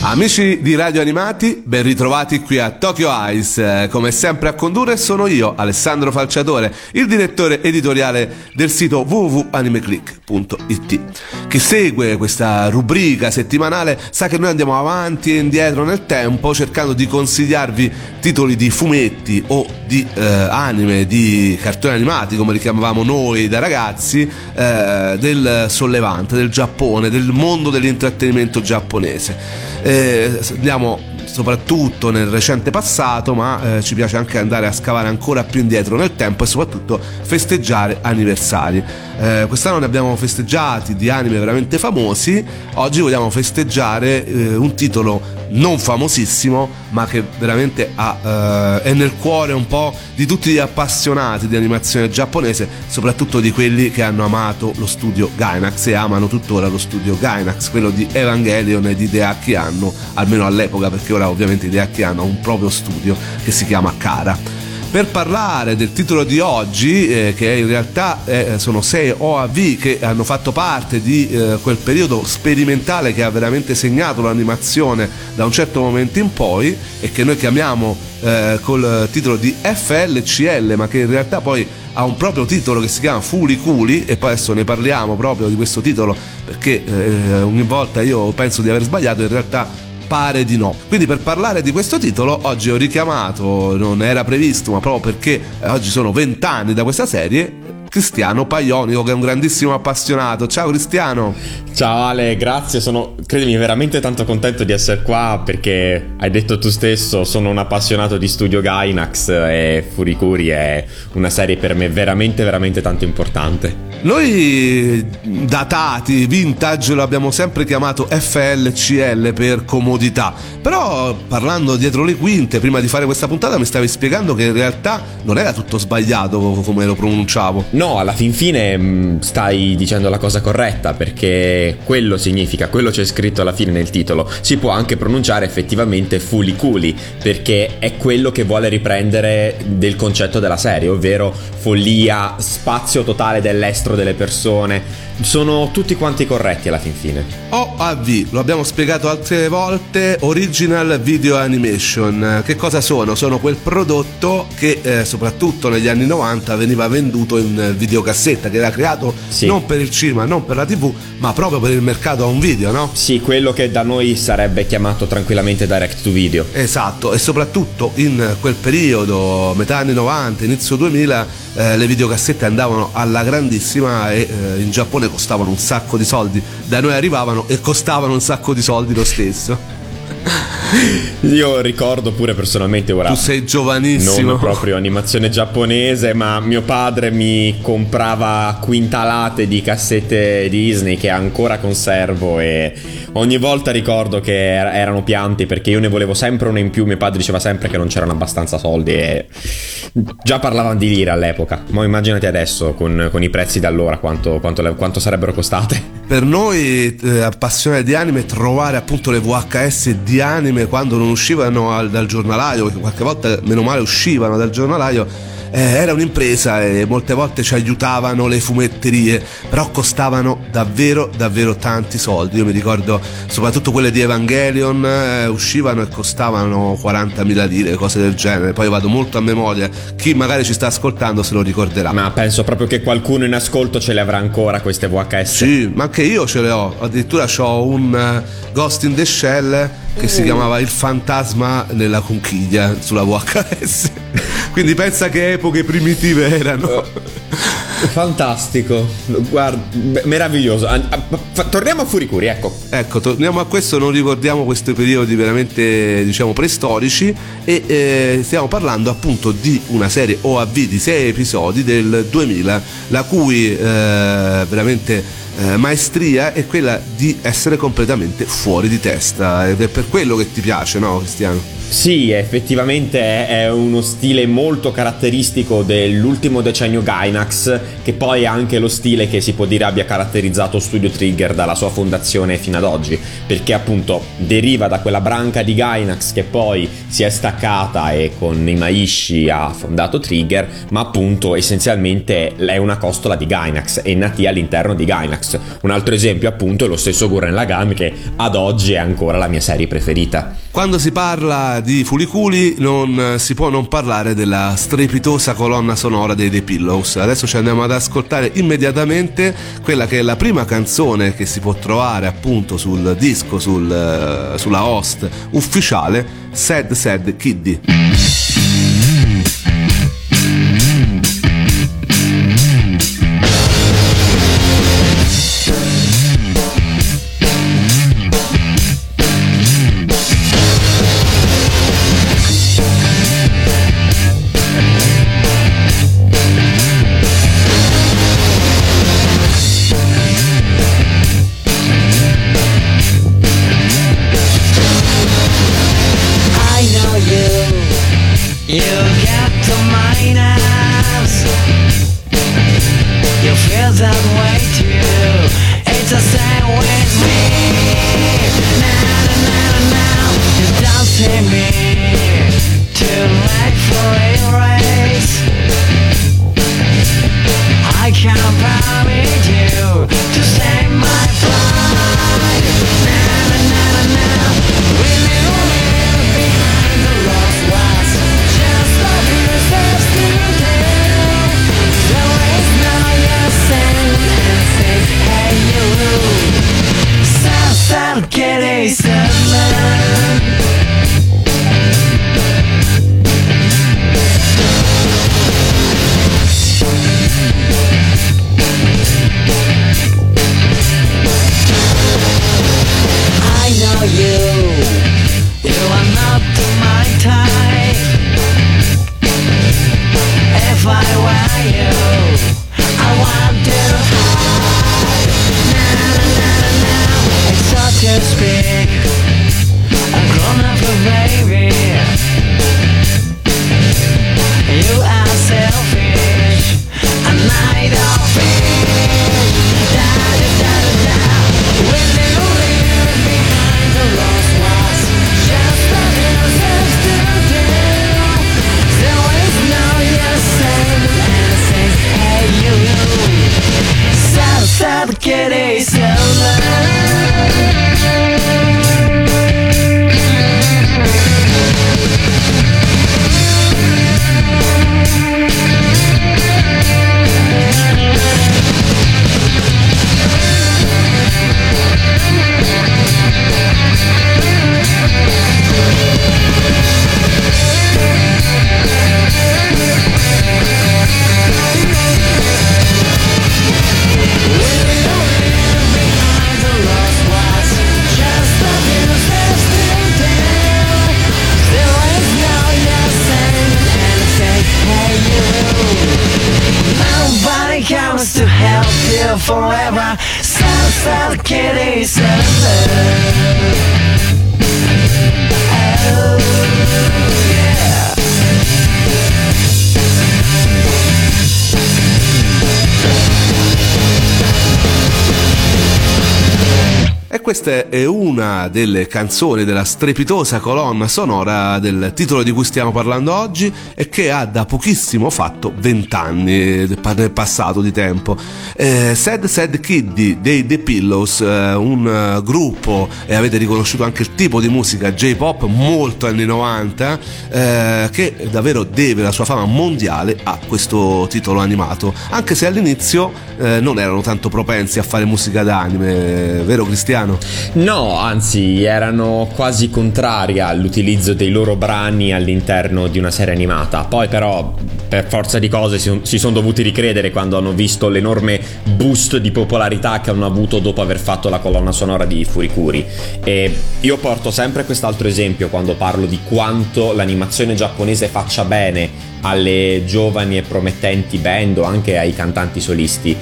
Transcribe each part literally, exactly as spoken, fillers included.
Amici di Radio Animati, ben ritrovati qui a Tokyo Eyes. Come sempre a condurre sono io, Alessandro Falciatore, il direttore editoriale del sito w w w punto animeclick punto i t. Chi segue questa rubrica settimanale sa che noi andiamo avanti e indietro nel tempo cercando di consigliarvi titoli di fumetti o di eh, anime, di cartoni animati, come li chiamavamo noi da ragazzi, eh, del sollevante, del Giappone, del mondo dell'intrattenimento giapponese. Eh, andiamo soprattutto nel recente passato, ma eh, ci piace anche andare a scavare ancora più indietro nel tempo e soprattutto festeggiare anniversari. Eh, quest'anno ne abbiamo festeggiati di anime veramente famosi. Oggi vogliamo festeggiare eh, un titolo non famosissimo, ma che veramente ha, eh, è nel cuore un po' di tutti gli appassionati di animazione giapponese, soprattutto di quelli che hanno amato lo studio Gainax e amano tuttora lo studio Gainax, quello di Evangelion e di Hideaki Anno, almeno all'epoca, perché ora ovviamente Hideaki Anno ha un proprio studio che si chiama Kara. Per parlare del titolo di oggi, eh, che in realtà eh, sono sei O A V che hanno fatto parte di eh, quel periodo sperimentale che ha veramente segnato l'animazione da un certo momento in poi e che noi chiamiamo eh, col titolo di F L C L, ma che in realtà poi ha un proprio titolo che si chiama Fooly Cooly, e poi adesso ne parliamo proprio di questo titolo, perché eh, ogni volta io penso di aver sbagliato, in realtà pare di no. Quindi per parlare di questo titolo oggi ho richiamato, non era previsto, ma proprio perché oggi sono vent'anni da questa serie, Cristiano Paionico, che è un grandissimo appassionato. Ciao Cristiano. Ciao Ale, grazie, sono, credimi, veramente tanto contento di essere qua, perché hai detto tu stesso, sono un appassionato di studio Gainax e Fooly Cooly è una serie per me veramente veramente tanto importante. Noi datati vintage lo abbiamo sempre chiamato F L C L per comodità, però parlando dietro le quinte prima di fare questa puntata mi stavi spiegando che in realtà non era tutto sbagliato come lo pronunciavo. No, alla fin fine stai dicendo la cosa corretta, perché quello significa, quello c'è scritto alla fine nel titolo, si può anche pronunciare effettivamente Fooly Cooly, perché è quello che vuole riprendere del concetto della serie, ovvero follia, spazio totale dell'estero delle persone. Sono tutti quanti corretti alla fin fine. O A V, lo abbiamo spiegato altre volte, Original Video Animation. Che cosa sono? Sono quel prodotto che eh, soprattutto negli anni novanta veniva venduto in videocassetta, che era creato sì. non per il cinema, non per la tivù, ma proprio per il mercato a un video, no? Sì, quello che da noi sarebbe chiamato tranquillamente direct to video. Esatto, e soprattutto in quel periodo, metà anni novanta, inizio duemila, eh, le videocassette andavano alla grandissima e eh, in Giappone costavano un sacco di soldi, da noi arrivavano e costavano un sacco di soldi lo stesso. Io ricordo pure personalmente, ora tu sei giovanissimo, non proprio animazione giapponese, ma mio padre mi comprava quintalate di cassette Disney che ancora conservo, e ogni volta ricordo che erano pianti perché io ne volevo sempre una in più. Mio padre diceva sempre che non c'erano abbastanza soldi, e già parlavano di lire all'epoca, ma immaginate adesso con, con i prezzi da allora quanto, quanto, quanto sarebbero costate. Per noi eh, appassionati di anime, trovare appunto le V H S di anime quando non uscivano al, dal giornalaio, perché qualche volta meno male uscivano dal giornalaio, eh, era un'impresa e molte volte ci aiutavano le fumetterie, però costavano davvero davvero tanti soldi. Io mi ricordo soprattutto quelle di Evangelion, eh, uscivano e costavano quarantamila lire, cose del genere. Poi vado molto a memoria, chi magari ci sta ascoltando se lo ricorderà, ma penso proprio che qualcuno in ascolto ce le avrà ancora queste V H S. Sì, ma anche io ce le ho, addirittura c'ho un uh, Ghost in the Shell che si chiamava Il fantasma nella conchiglia sulla V H S. Quindi pensa che epoche primitive erano. Fantastico, guarda, meraviglioso. Torniamo a Fooly Cooly, ecco. Ecco, torniamo a questo, non ricordiamo questi periodi veramente, diciamo, preistorici. E eh, stiamo parlando appunto di una serie O A V di sei episodi del duemila, la cui eh, veramente eh, maestria è quella di essere completamente fuori di testa, ed è per quello che ti piace, no Cristiano? Sì, effettivamente è uno stile molto caratteristico dell'ultimo decennio Gainax, che poi è anche lo stile che si può dire abbia caratterizzato Studio Trigger dalla sua fondazione fino ad oggi, perché appunto deriva da quella branca di Gainax che poi si è staccata e con Imaishi ha fondato Trigger, ma appunto essenzialmente è una costola di Gainax, è nati all'interno di Gainax. Un altro esempio appunto è lo stesso Gurren Lagann, che ad oggi è ancora la mia serie preferita. Quando si parla di Fooly Cooly non si può non parlare della strepitosa colonna sonora dei The Pillows. Adesso ci andiamo ad ascoltare immediatamente quella che è la prima canzone che si può trovare appunto sul disco, sul, sulla host ufficiale, Sad Sad Kiddy. Questa è una delle canzoni della strepitosa colonna sonora del titolo di cui stiamo parlando oggi e che ha da pochissimo fatto vent'anni nel passato di tempo. Eh, Sad Sad Kiddy dei The Pillows, eh, un uh, gruppo, e eh, avete riconosciuto anche il tipo di musica J-pop molto anni novanta, eh, che davvero deve la sua fama mondiale a questo titolo animato, anche se all'inizio eh, non erano tanto propensi a fare musica d'anime, vero Cristiano? No, anzi, erano quasi contrari all'utilizzo dei loro brani all'interno di una serie animata. Poi però, per forza di cose, si, si sono dovuti ricredere quando hanno visto l'enorme boost di popolarità che hanno avuto dopo aver fatto la colonna sonora di Fooly Cooly. E io porto sempre quest'altro esempio quando parlo di quanto l'animazione giapponese faccia bene alle giovani e promettenti band o anche ai cantanti solisti.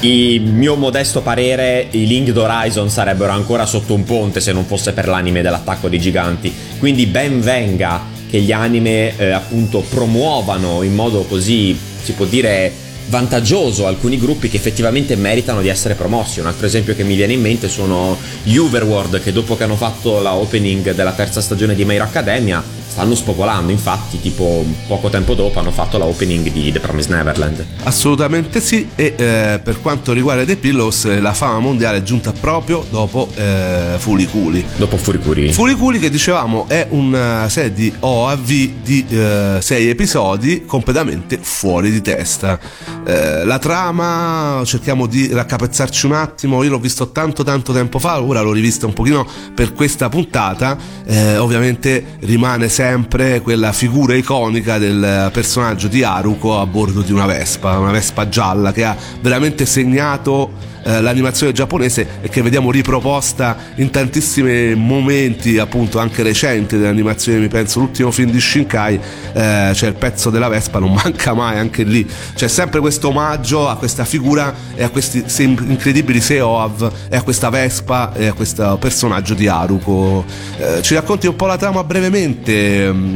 Il mio modesto parere, i Linked Horizon sarebbero ancora sotto un ponte se non fosse per l'anime dell'attacco dei giganti. Quindi ben venga che gli anime eh, appunto promuovano in modo così, si può dire, vantaggioso alcuni gruppi che effettivamente meritano di essere promossi. Un altro esempio che mi viene in mente sono gli Uverworld, che dopo che hanno fatto la opening della terza stagione di My Hero Academia stanno spopolando. Infatti tipo poco tempo dopo hanno fatto la opening di The Promised Neverland. Assolutamente sì. E eh, per quanto riguarda The Pillows, la fama mondiale è giunta proprio dopo eh, Fooly Cooly. Dopo Fooly Cooly Fooly Cooly, che dicevamo è una serie di O A V di eh, sei episodi completamente fuori di testa. Eh, la trama, cerchiamo di raccapezzarci un attimo. Io l'ho visto tanto tanto tempo fa, ora l'ho rivista un pochino per questa puntata. Eh, ovviamente rimane sempre sempre quella figura iconica del personaggio di Haruko a bordo di una vespa, una vespa gialla, che ha veramente segnato eh, l'animazione giapponese e che vediamo riproposta in tantissimi momenti, appunto anche recenti dell'animazione. Mi penso l'ultimo film di Shinkai, eh, cioè il pezzo della vespa non manca mai, anche lì c'è sempre questo omaggio a questa figura e a questi incredibili sei O A V e a questa vespa e a questo personaggio di Haruko. Eh, ci racconti un po' la trama brevemente,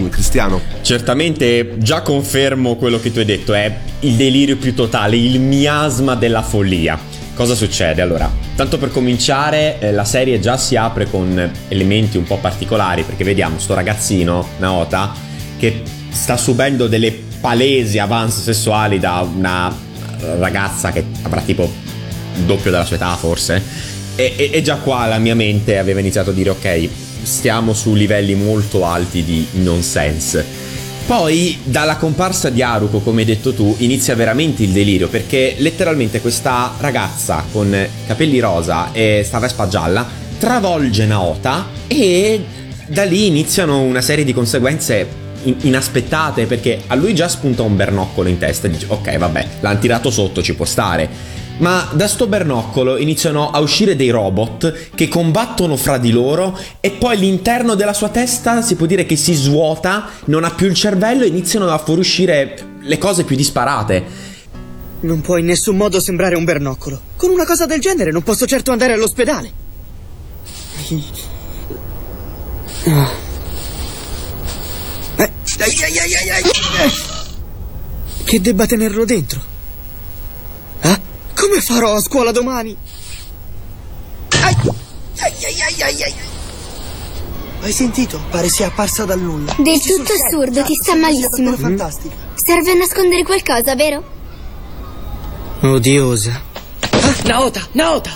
Cristiano? Certamente, già confermo quello che tu hai detto, è il delirio più totale, il miasma della follia. Cosa succede? Allora, tanto per cominciare, eh, la serie già si apre con elementi un po' particolari, perché vediamo sto ragazzino, Naota, che sta subendo delle palesi avance sessuali da una ragazza che avrà tipo il doppio della sua età forse, e, e, e già qua la mia mente aveva iniziato a dire ok, stiamo su livelli molto alti di nonsense. Poi dalla comparsa di Haruko, come hai detto tu, inizia veramente il delirio, perché letteralmente questa ragazza con capelli rosa e sta vespa gialla travolge Naota, e da lì iniziano una serie di conseguenze inaspettate, perché a lui già spunta un bernoccolo in testa e dice ok vabbè, l'hanno tirato sotto, ci può stare. Ma da sto bernoccolo iniziano a uscire dei robot che combattono fra di loro, e poi l'interno della sua testa si può dire che si svuota, non ha più il cervello, e iniziano a fuoriuscire le cose più disparate. Non può in nessun modo sembrare un bernoccolo. Con una cosa del genere non posso certo andare all'ospedale. Che debba tenerlo dentro. Ah? Come farò a scuola domani? Ai, ai, ai, ai, ai. Hai sentito? Pare sia apparsa dal nulla. Del tutto assurdo, ti sta malissimo. Mm. Serve a nascondere qualcosa, vero? Odiosa. Ah, Naota, Naota!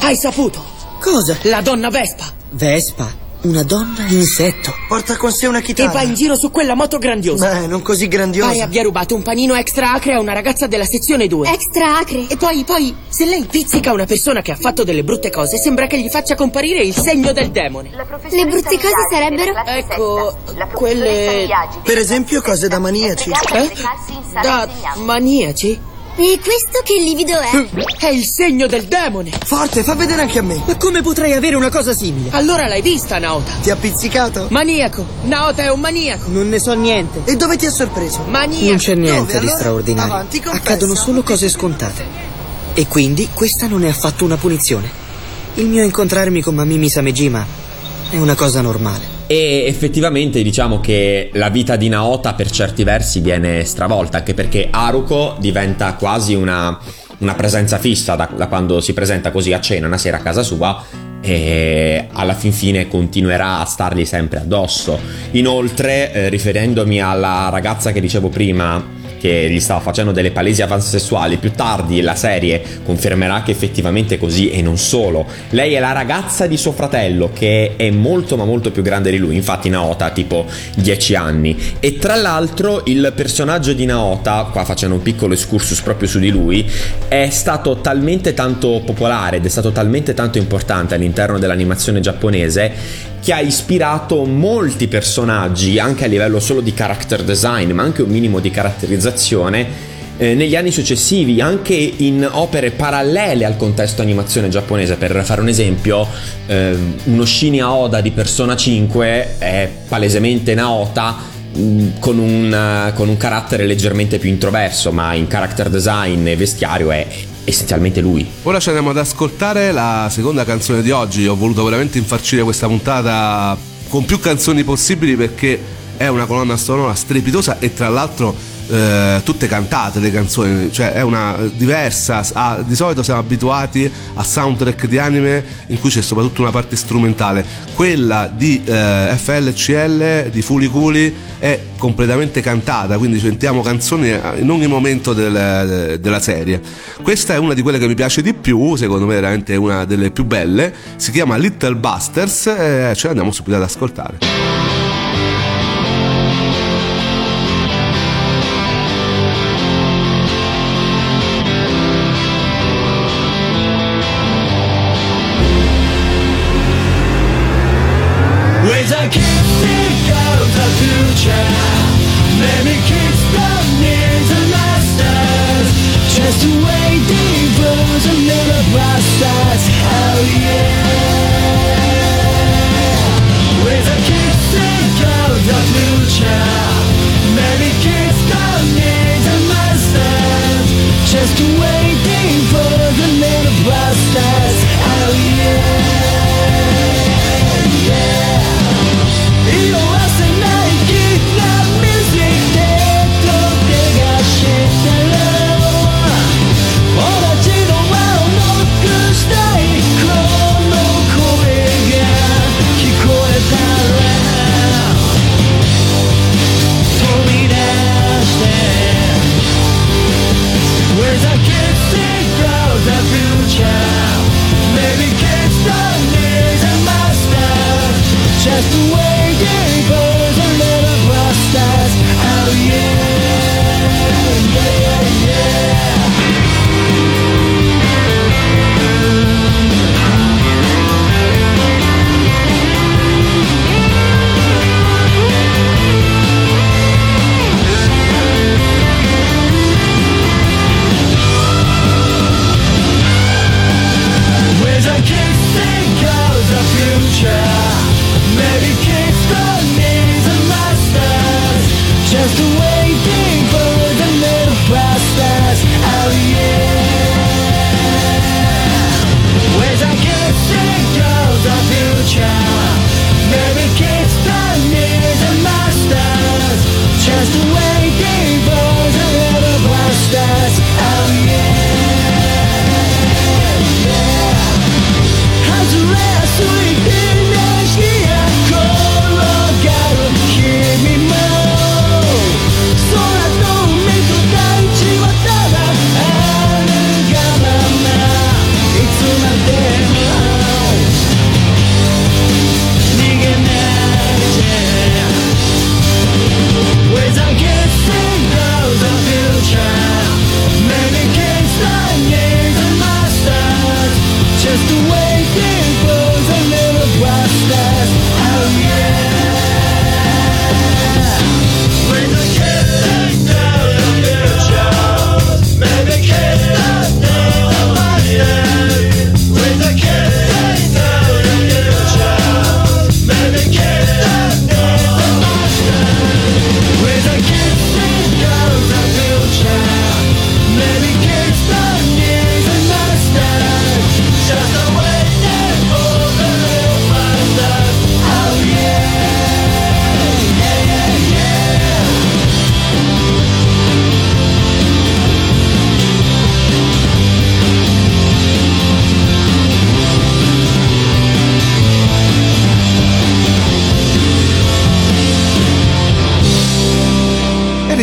Hai saputo? Cosa? La donna Vespa. Vespa? Una donna insetto. Porta con sé una chitarra. E va in giro su quella moto grandiosa. Beh, non così grandiosa. Pare abbia rubato un panino extra acre a una ragazza della sezione due. Extra acre? E poi, poi, se lei pizzica una persona che ha fatto delle brutte cose, sembra che gli faccia comparire il segno del demone. Le brutte cose sarebbero? Ecco, quelle... Per esempio cose da maniaci. Eh? Da maniaci? E questo che livido è? È il segno del demone! Forte, fa vedere anche a me! Ma come potrei avere una cosa simile? Allora l'hai vista, Naota? Ti ha pizzicato? Maniaco! Naota è un maniaco! Non ne so niente! E dove ti ha sorpreso? Maniaco! Non c'è niente dove, di allora? Straordinario. Avanti, accadono solo cose scontate. E quindi questa non è affatto una punizione. Il mio incontrarmi con Mamimi Samejima è una cosa normale. E effettivamente diciamo che la vita di Naota per certi versi viene stravolta, anche perché Haruko diventa quasi una, una presenza fissa da, da quando si presenta così a cena una sera a casa sua, e alla fin fine continuerà a stargli sempre addosso. Inoltre, eh, riferendomi alla ragazza che dicevo prima che gli stava facendo delle palesi avance sessuali, più tardi la serie confermerà che effettivamente è così, e non solo. Lei è la ragazza di suo fratello, che è molto ma molto più grande di lui. Infatti Naota ha tipo dieci anni. E tra l'altro il personaggio di Naota, qua facendo un piccolo excursus proprio su di lui, è stato talmente tanto popolare ed è stato talmente tanto importante all'interno dell'animazione giapponese che ha ispirato molti personaggi, anche a livello solo di character design, ma anche un minimo di caratterizzazione, eh, negli anni successivi, anche in opere parallele al contesto animazione giapponese. Per fare un esempio, eh, uno Shinya Oda di Persona cinque è palesemente Naota, con un, con un carattere leggermente più introverso, ma in character design e vestiario è essenzialmente lui. Ora ci andiamo ad ascoltare la seconda canzone di oggi. Ho voluto veramente infarcire questa puntata con più canzoni possibili perché è una colonna sonora strepitosa e tra l'altro eh, tutte cantate le canzoni, cioè è una diversa, ah, di solito siamo abituati a soundtrack di anime in cui c'è soprattutto una parte strumentale. Quella di eh, F L C L, di Fooly Cooly, è completamente cantata, quindi sentiamo canzoni in ogni momento del, della serie. Questa è una di quelle che mi piace di più, secondo me è veramente una delle più belle, si chiama Little Busters e ce la andiamo subito ad ascoltare.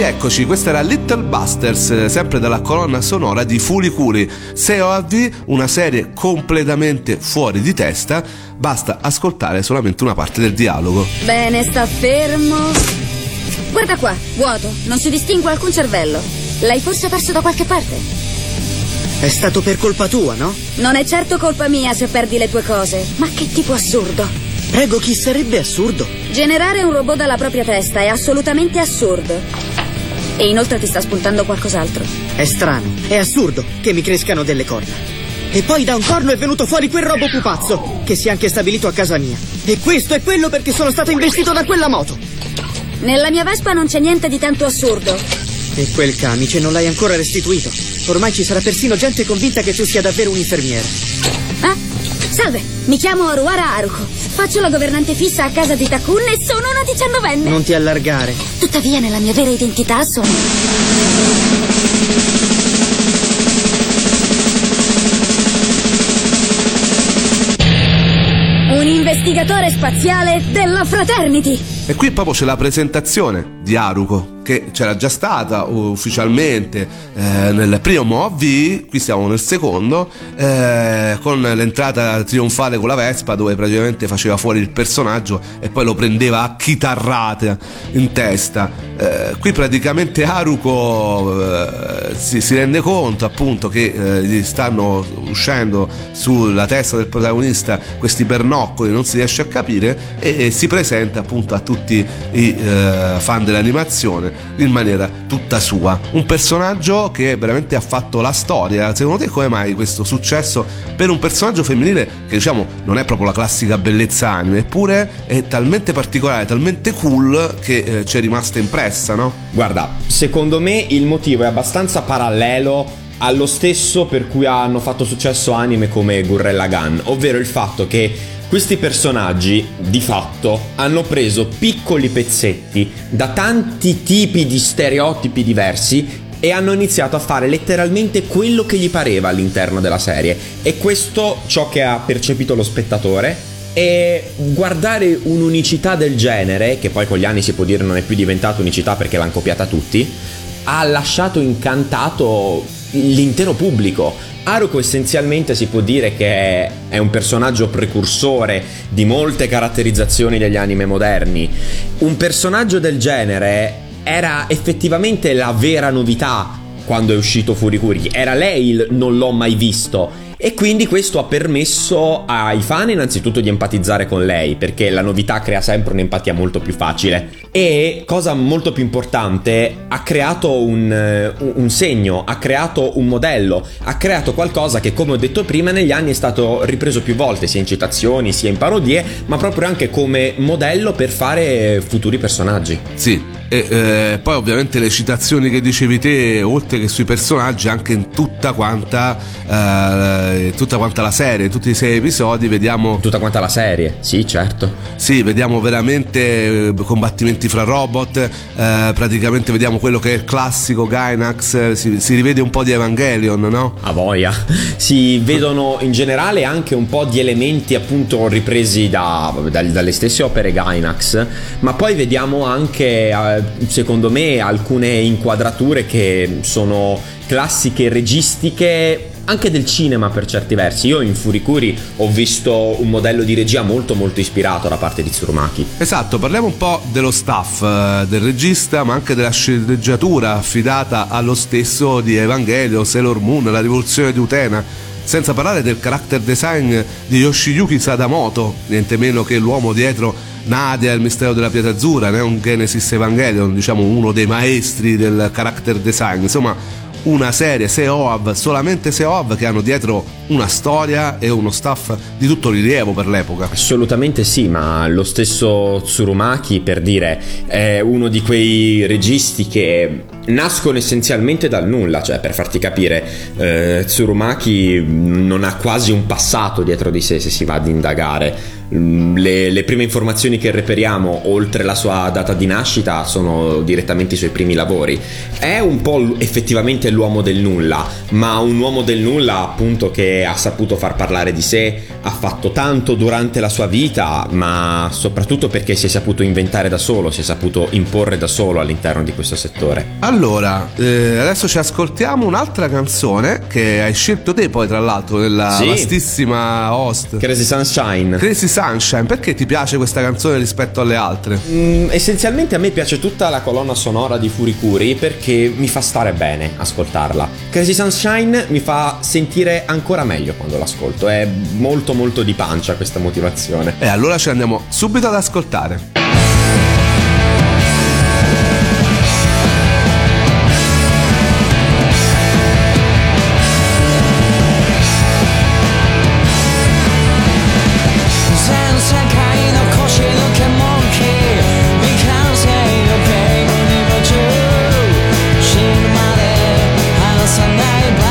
Eccoci, questa era Little Busters, sempre dalla colonna sonora di Fooly Cooly. Se ovvi, una serie completamente fuori di testa, basta ascoltare solamente una parte del dialogo. Bene, sta fermo. Guarda qua, vuoto, non si distingue alcun cervello. L'hai forse perso da qualche parte? È stato per colpa tua, no? Non è certo colpa mia se perdi le tue cose, ma che tipo assurdo. Prego, chi sarebbe assurdo? Generare un robot dalla propria testa è assolutamente assurdo. E inoltre ti sta spuntando qualcos'altro. È strano, è assurdo che mi crescano delle corna. E poi da un corno è venuto fuori quel robo pupazzo, che si è anche stabilito a casa mia. E questo è quello perché sono stato investito da quella moto. Nella mia Vespa non c'è niente di tanto assurdo. E quel camice non l'hai ancora restituito. Ormai ci sarà persino gente convinta che tu sia davvero un'infermiera. Ah, salve, mi chiamo Haruhara Haruko. Faccio la governante fissa a casa di Takuna e sono una diciannovenne. Non ti allargare. Tuttavia, nella mia vera identità sono... un investigatore spaziale della Fraternity. E qui proprio c'è la presentazione di Haruko, che c'era già stata ufficialmente eh, nel primo O V, qui siamo nel secondo, eh, con l'entrata trionfale con la Vespa, dove praticamente faceva fuori il personaggio e poi lo prendeva a chitarrate in testa. Eh, qui praticamente Haruko eh, si, si rende conto appunto che eh, gli stanno uscendo sulla testa del protagonista questi bernoccoli, non si riesce a capire, e, e si presenta appunto a tutti i eh, fan dell'animazione in maniera tutta sua. Un personaggio che veramente ha fatto la storia. Secondo te come mai questo successo per un personaggio femminile che, diciamo, non è proprio la classica bellezza anime, eppure è talmente particolare, talmente cool che eh, ci è rimasta impressa, no? Guarda, secondo me il motivo è abbastanza parallelo allo stesso per cui hanno fatto successo anime come Gurren Lagann, ovvero il fatto che questi personaggi, di fatto, hanno preso piccoli pezzetti da tanti tipi di stereotipi diversi e hanno iniziato a fare letteralmente quello che gli pareva all'interno della serie. E questo ciò che ha percepito lo spettatore, e guardare un'unicità del genere, che poi con gli anni si può dire non è più diventata unicità perché l'hanno copiata tutti, ha lasciato incantato l'intero pubblico. Haruko essenzialmente si può dire che è un personaggio precursore di molte caratterizzazioni degli anime moderni. Un personaggio del genere era effettivamente la vera novità quando è uscito Fooly Cooly. Era lei il non l'ho mai visto. E quindi questo ha permesso ai fan innanzitutto di empatizzare con lei, perché la novità crea sempre un'empatia molto più facile. E, cosa molto più importante, ha creato un, un segno, ha creato un modello, ha creato qualcosa che, come ho detto prima, negli anni è stato ripreso più volte, sia in citazioni, sia in parodie, ma proprio anche come modello per fare futuri personaggi. Sì. E eh, poi ovviamente le citazioni che dicevi te, oltre che sui personaggi, anche in tutta quanta eh, tutta quanta la serie, in tutti i sei episodi vediamo tutta quanta la serie, sì certo, sì, vediamo veramente eh, combattimenti fra robot, eh, praticamente vediamo quello che è il classico Gainax, eh, si, si rivede un po' di Evangelion, no? A voglia, si vedono in generale anche un po' di elementi appunto ripresi da, da, dalle stesse opere Gainax, ma poi vediamo anche eh, secondo me alcune inquadrature che sono classiche registiche anche del cinema per certi versi. Io in Fooly Cooly ho visto un modello di regia molto molto ispirato da parte di Tsurumaki. Esatto, parliamo un po' dello staff, del regista, ma anche della sceneggiatura affidata allo stesso di Evangelion, Sailor Moon, La rivoluzione di Utena. Senza parlare del character design di Yoshiyuki Sadamoto, niente meno che l'uomo dietro Nadia e il mistero della Pietra Azzurra, né? Un Genesis Evangelion, diciamo uno dei maestri del character design. Insomma, una serie, sei O V, solamente sei O V che hanno dietro una storia e uno staff di tutto rilievo per l'epoca. Assolutamente sì, ma lo stesso Tsurumaki, per dire, è uno di quei registi che nascono essenzialmente dal nulla. Cioè, per farti capire, eh, Tsurumaki non ha quasi un passato dietro di sé se si va ad indagare. Le, le prime informazioni che reperiamo, oltre la sua data di nascita, sono direttamente i suoi primi lavori. È un po' effettivamente l'uomo del nulla, ma un uomo del nulla appunto che ha saputo far parlare di sé, ha fatto tanto durante la sua vita, ma soprattutto perché si è saputo inventare da solo, si è saputo imporre da solo all'interno di questo settore. Allora, eh, adesso ci ascoltiamo un'altra canzone che hai scelto te poi, tra l'altro, nella sì. vastissima host Crazy Sunshine. Crazy Sunshine, perché ti piace questa canzone rispetto alle altre? Mm, essenzialmente a me piace tutta la colonna sonora di Fooly Cooly perché mi fa stare bene ascoltarla. Crazy Sunshine mi fa sentire ancora meglio quando l'ascolto, è molto molto di pancia questa motivazione. E allora ce l'andiamo subito ad ascoltare. Night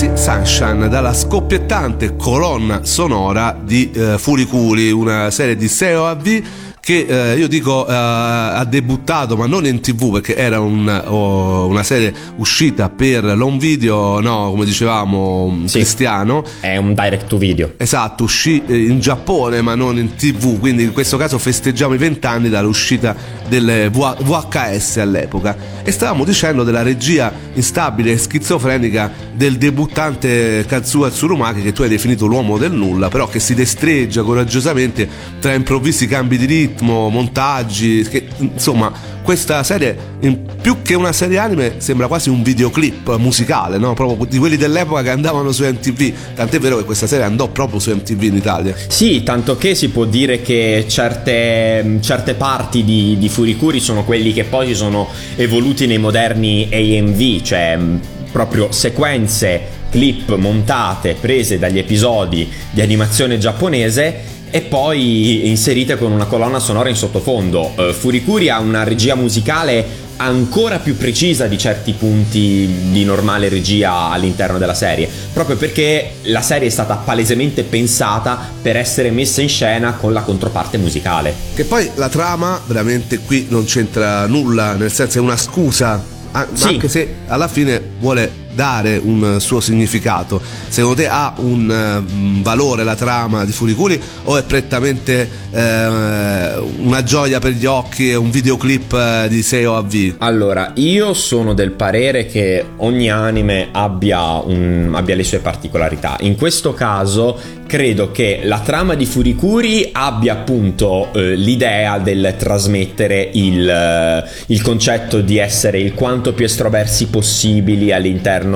Crazy Sunshine, dalla scoppiettante colonna sonora di eh, Fooly Cooly, una serie di sei O A V che eh, io dico eh, ha debuttato, ma non in tv, perché era un, oh, una serie uscita per l'home video, no, come dicevamo, sì, Cristiano, è un direct to video, esatto, uscì in Giappone ma non in tv, quindi in questo caso festeggiamo i vent'anni dall'uscita delle V H S all'epoca. E stavamo dicendo della regia instabile e schizofrenica del debuttante Kazuo Tsurumaki, che tu hai definito l'uomo del nulla, però che si destreggia coraggiosamente tra improvvisi cambi di ritmo, montaggi, che, insomma, questa serie più che una serie anime sembra quasi un videoclip musicale, no? Proprio di quelli dell'epoca che andavano su M T V, tant'è vero che questa serie andò proprio su M T V in Italia. Sì, tanto che si può dire che certe, certe parti di, di Fooly Cooly sono quelli che poi si sono evoluti nei moderni A M V, cioè proprio sequenze, clip montate, prese dagli episodi di animazione giapponese e poi inserite con una colonna sonora in sottofondo. uh, Fooly Cooly ha una regia musicale ancora più precisa di certi punti di normale regia all'interno della serie, proprio perché la serie è stata palesemente pensata per essere messa in scena con la controparte musicale. Che poi la trama veramente qui non c'entra nulla, nel senso è una scusa, an- sì. anche se alla fine vuole dare un suo significato. Secondo te ha un, un valore la trama di Fooly Cooly, o è prettamente eh, una gioia per gli occhi e un videoclip eh, di sei O A V? Allora, io sono del parere che ogni anime abbia, un, abbia le sue particolarità. In questo caso credo che la trama di Fooly Cooly abbia appunto eh, l'idea del trasmettere il, eh, il concetto di essere il quanto più estroversi possibili all'interno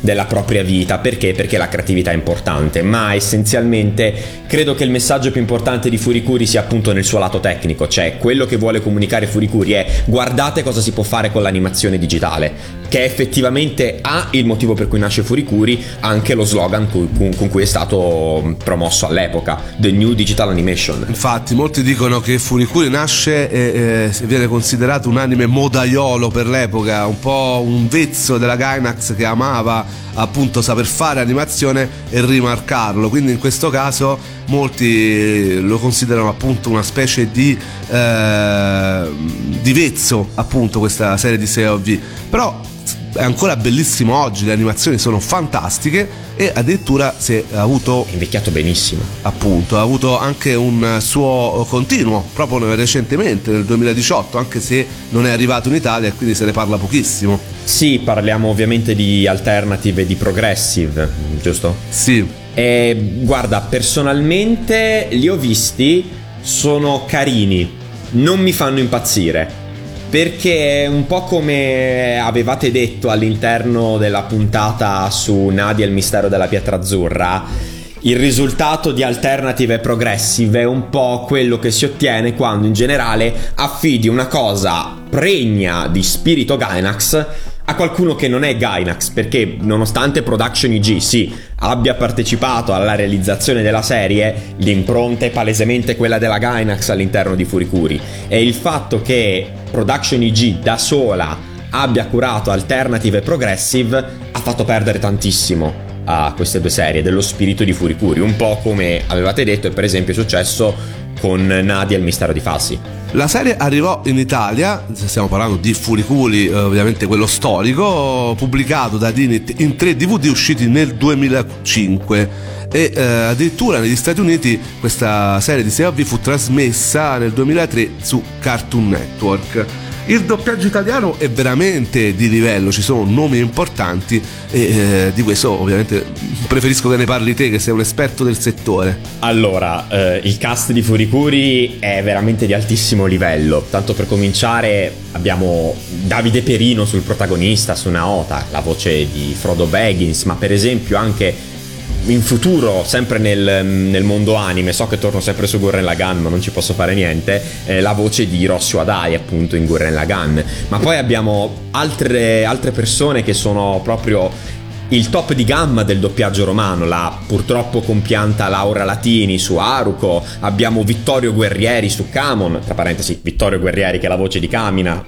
della propria vita. Perché? Perché la creatività è importante, ma essenzialmente credo che il messaggio più importante di Fooly Cooly sia appunto nel suo lato tecnico, cioè quello che vuole comunicare Fooly Cooly è: guardate cosa si può fare con l'animazione digitale, che effettivamente ha il motivo per cui nasce Fooly Cooly, anche lo slogan con cui è stato promosso all'epoca, The New Digital Animation. Infatti molti dicono che Fooly Cooly nasce e eh, viene considerato un anime modaiolo per l'epoca, un po' un vezzo della Gainax che amava appunto saper fare animazione e rimarcarlo, quindi in questo caso molti lo considerano appunto una specie di eh, di vezzo, appunto, questa serie di sei O V. Però è ancora bellissimo oggi, le animazioni sono fantastiche e addirittura si è avuto, è invecchiato benissimo, appunto, ha avuto anche un suo continuo proprio recentemente nel duemiladiciotto, anche se non è arrivato in Italia e quindi se ne parla pochissimo. Sì, parliamo ovviamente di alternative e di progressive, giusto? Sì. E guarda, personalmente li ho visti, sono carini, non mi fanno impazzire, perché un po' come avevate detto all'interno della puntata su Nadia e il mistero della Pietra Azzurra, il risultato di alternative e progressive è un po' quello che si ottiene quando in generale affidi una cosa pregna di spirito Gainax a qualcuno che non è Gainax, perché nonostante Production I G sì abbia partecipato alla realizzazione della serie, l'impronta è palesemente quella della Gainax all'interno di Fooly Cooly, e il fatto che Production I G da sola abbia curato alternative e progressive ha fatto perdere tantissimo a queste due serie dello spirito di Fooly Cooly, un po' come avevate detto è per esempio successo con Nadia e il mistero di Fassi. La serie arrivò in Italia, stiamo parlando di Fooly Cooly, ovviamente quello storico, pubblicato da Dinit in tre D V D usciti nel duemilacinque, e eh, addirittura negli Stati Uniti questa serie di sei O V fu trasmessa nel duemilatré su Cartoon Network. Il doppiaggio italiano è veramente di livello, ci sono nomi importanti e eh, di questo ovviamente preferisco che ne parli te, che sei un esperto del settore. Allora, eh, il cast di Fooly Cooly è veramente di altissimo livello. Tanto per cominciare abbiamo Davide Perino sul protagonista, su Naota, la voce di Frodo Baggins, ma per esempio anche in futuro, sempre nel, nel mondo anime, so che torno sempre su Gurren Lagann ma non ci posso fare niente, eh, la voce di Rossio Adai appunto in Gurren Lagann. Ma poi abbiamo altre, altre persone che sono proprio il top di gamma del doppiaggio romano, la purtroppo compianta Laura Latini su Haruko, abbiamo Vittorio Guerrieri su Kamon, tra parentesi Vittorio Guerrieri che è la voce di Kamina,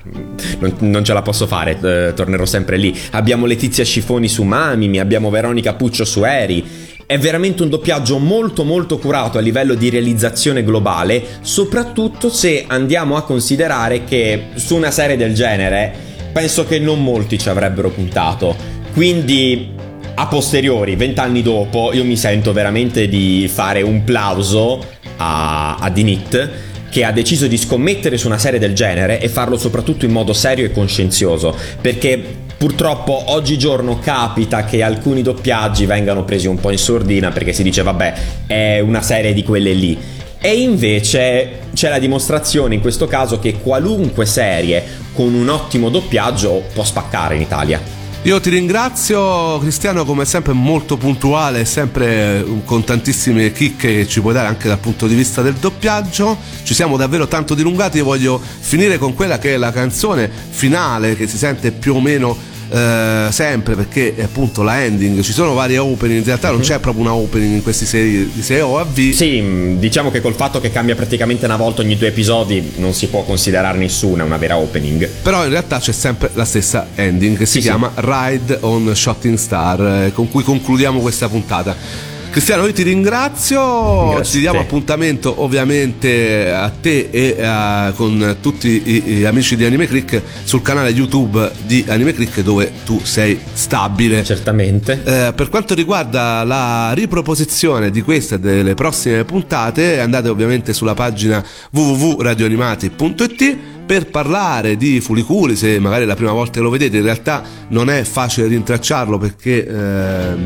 non, non ce la posso fare, eh, tornerò sempre lì. Abbiamo Letizia Scifoni su Mamimi, abbiamo Veronica Puccio su Eri. È veramente un doppiaggio molto molto curato a livello di realizzazione globale, soprattutto se andiamo a considerare che su una serie del genere penso che non molti ci avrebbero puntato, quindi a posteriori, vent'anni dopo, io mi sento veramente di fare un plauso a, a Dinit, che ha deciso di scommettere su una serie del genere e farlo soprattutto in modo serio e coscienzioso, perché purtroppo oggigiorno capita che alcuni doppiaggi vengano presi un po' in sordina perché si dice vabbè, è una serie di quelle lì. E invece c'è la dimostrazione in questo caso che qualunque serie con un ottimo doppiaggio può spaccare in Italia. Io ti ringrazio Cristiano, come sempre molto puntuale, sempre con tantissime chicche che ci puoi dare anche dal punto di vista del doppiaggio. Ci siamo davvero tanto dilungati, io voglio finire con quella che è la canzone finale che si sente più o meno eh, sempre, perché appunto la ending, ci sono varie opening, in realtà mm-hmm. non c'è proprio una opening in questi serie di sei O A V. Sì, diciamo che col fatto che cambia praticamente una volta ogni due episodi non si può considerare nessuna una vera opening, però in realtà c'è sempre la stessa ending che si sì, chiama sì. Ride on Shooting Star, eh, con cui concludiamo questa puntata. Cristiano, io ti ringrazio. Grazie. Ci diamo appuntamento ovviamente a te e a, con tutti i, gli amici di Anime Click sul canale YouTube di Anime Click, dove tu sei stabile. Certamente. Eh, per quanto riguarda la riproposizione di questa e delle prossime puntate, andate ovviamente sulla pagina w w w punto radio animati punto i t per parlare di Fooly Cooly, se magari è la prima volta che lo vedete. In realtà non è facile rintracciarlo perché eh,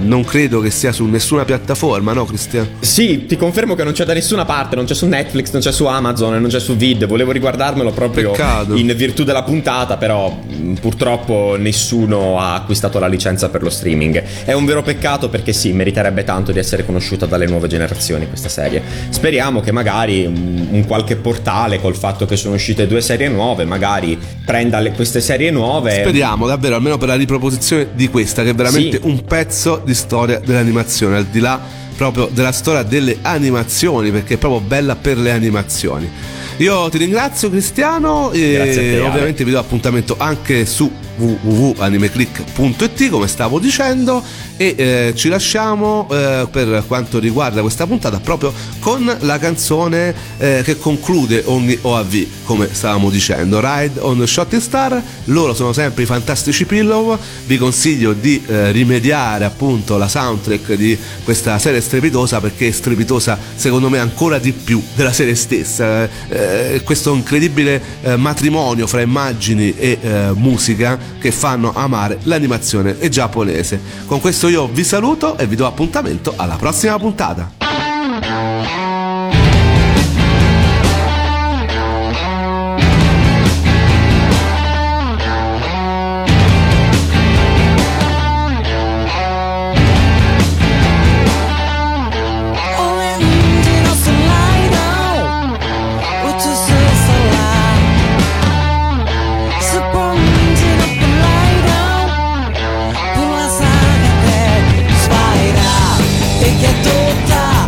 non credo che sia su nessuna piattaforma, no Cristiano? Sì, ti confermo che non c'è da nessuna parte, non c'è su Netflix, non c'è su Amazon, non c'è su Vid. Volevo riguardarmelo proprio Peccato. in virtù della puntata, però purtroppo nessuno ha acquistato la licenza per lo streaming. È un vero peccato perché sì, meriterebbe tanto di essere conosciuta dalle nuove generazioni questa serie. Speriamo che magari un qualche portale, col fatto che sono uscite due serie nuove, magari prenda le, queste serie nuove. Speriamo davvero, almeno per la riproposizione di questa, che è veramente sì. un pezzo di storia dell'animazione, al di là proprio della storia delle animazioni, perché è proprio bella per le animazioni. Io ti ringrazio Cristiano e a te, ovviamente Ale. Vi do appuntamento anche su w w w punto anime click punto i t, come stavo dicendo, e eh, ci lasciamo eh, per quanto riguarda questa puntata proprio con la canzone eh, che conclude ogni O A V, come stavamo dicendo, Ride on Shooting Star. Loro sono sempre i fantastici Pillow. Vi consiglio di eh, rimediare appunto la soundtrack di questa serie strepitosa, perché è strepitosa secondo me ancora di più della serie stessa. Eh, questo incredibile eh, matrimonio fra immagini e eh, musica che fanno amare l'animazione giapponese. Con questo io vi saluto e vi do appuntamento alla prossima puntata. Get down.